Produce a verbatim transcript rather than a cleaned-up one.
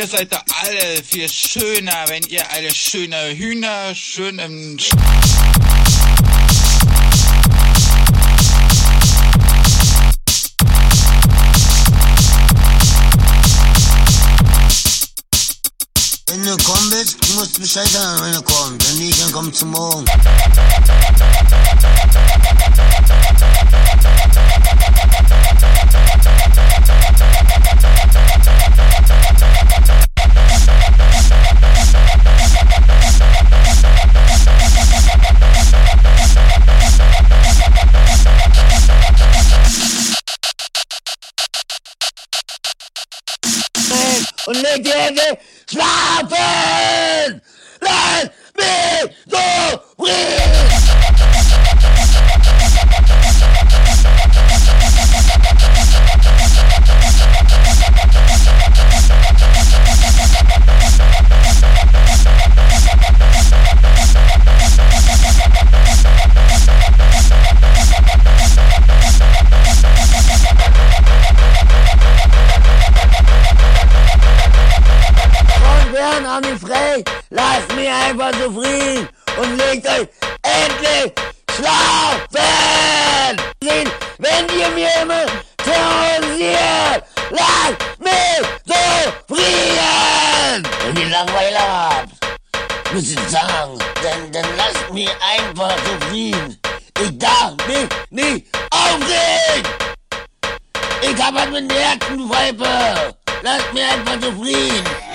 ihr seid da alle viel schöner, wenn ihr alle schöne Hühner schön im... Wenn du gekommen bist, musst du Bescheid sagen, wenn du kommst. Wenn nicht, dann komm zum Morgen. Und nicht irgendwie schlafen! Lass mich so reden! Frei, lasst mich einfach zufrieden und legt euch endlich schlafen! Wenn ihr mir immer terrorisiert, lasst mich zufrieden! Wenn ihr Langeweile habt, müsst ihr sagen, denn, denn lasst mich einfach zufrieden. Ich darf mich nicht aufregen! Ich hab was mit Herzenpfeife! Lasst mich einfach zufrieden!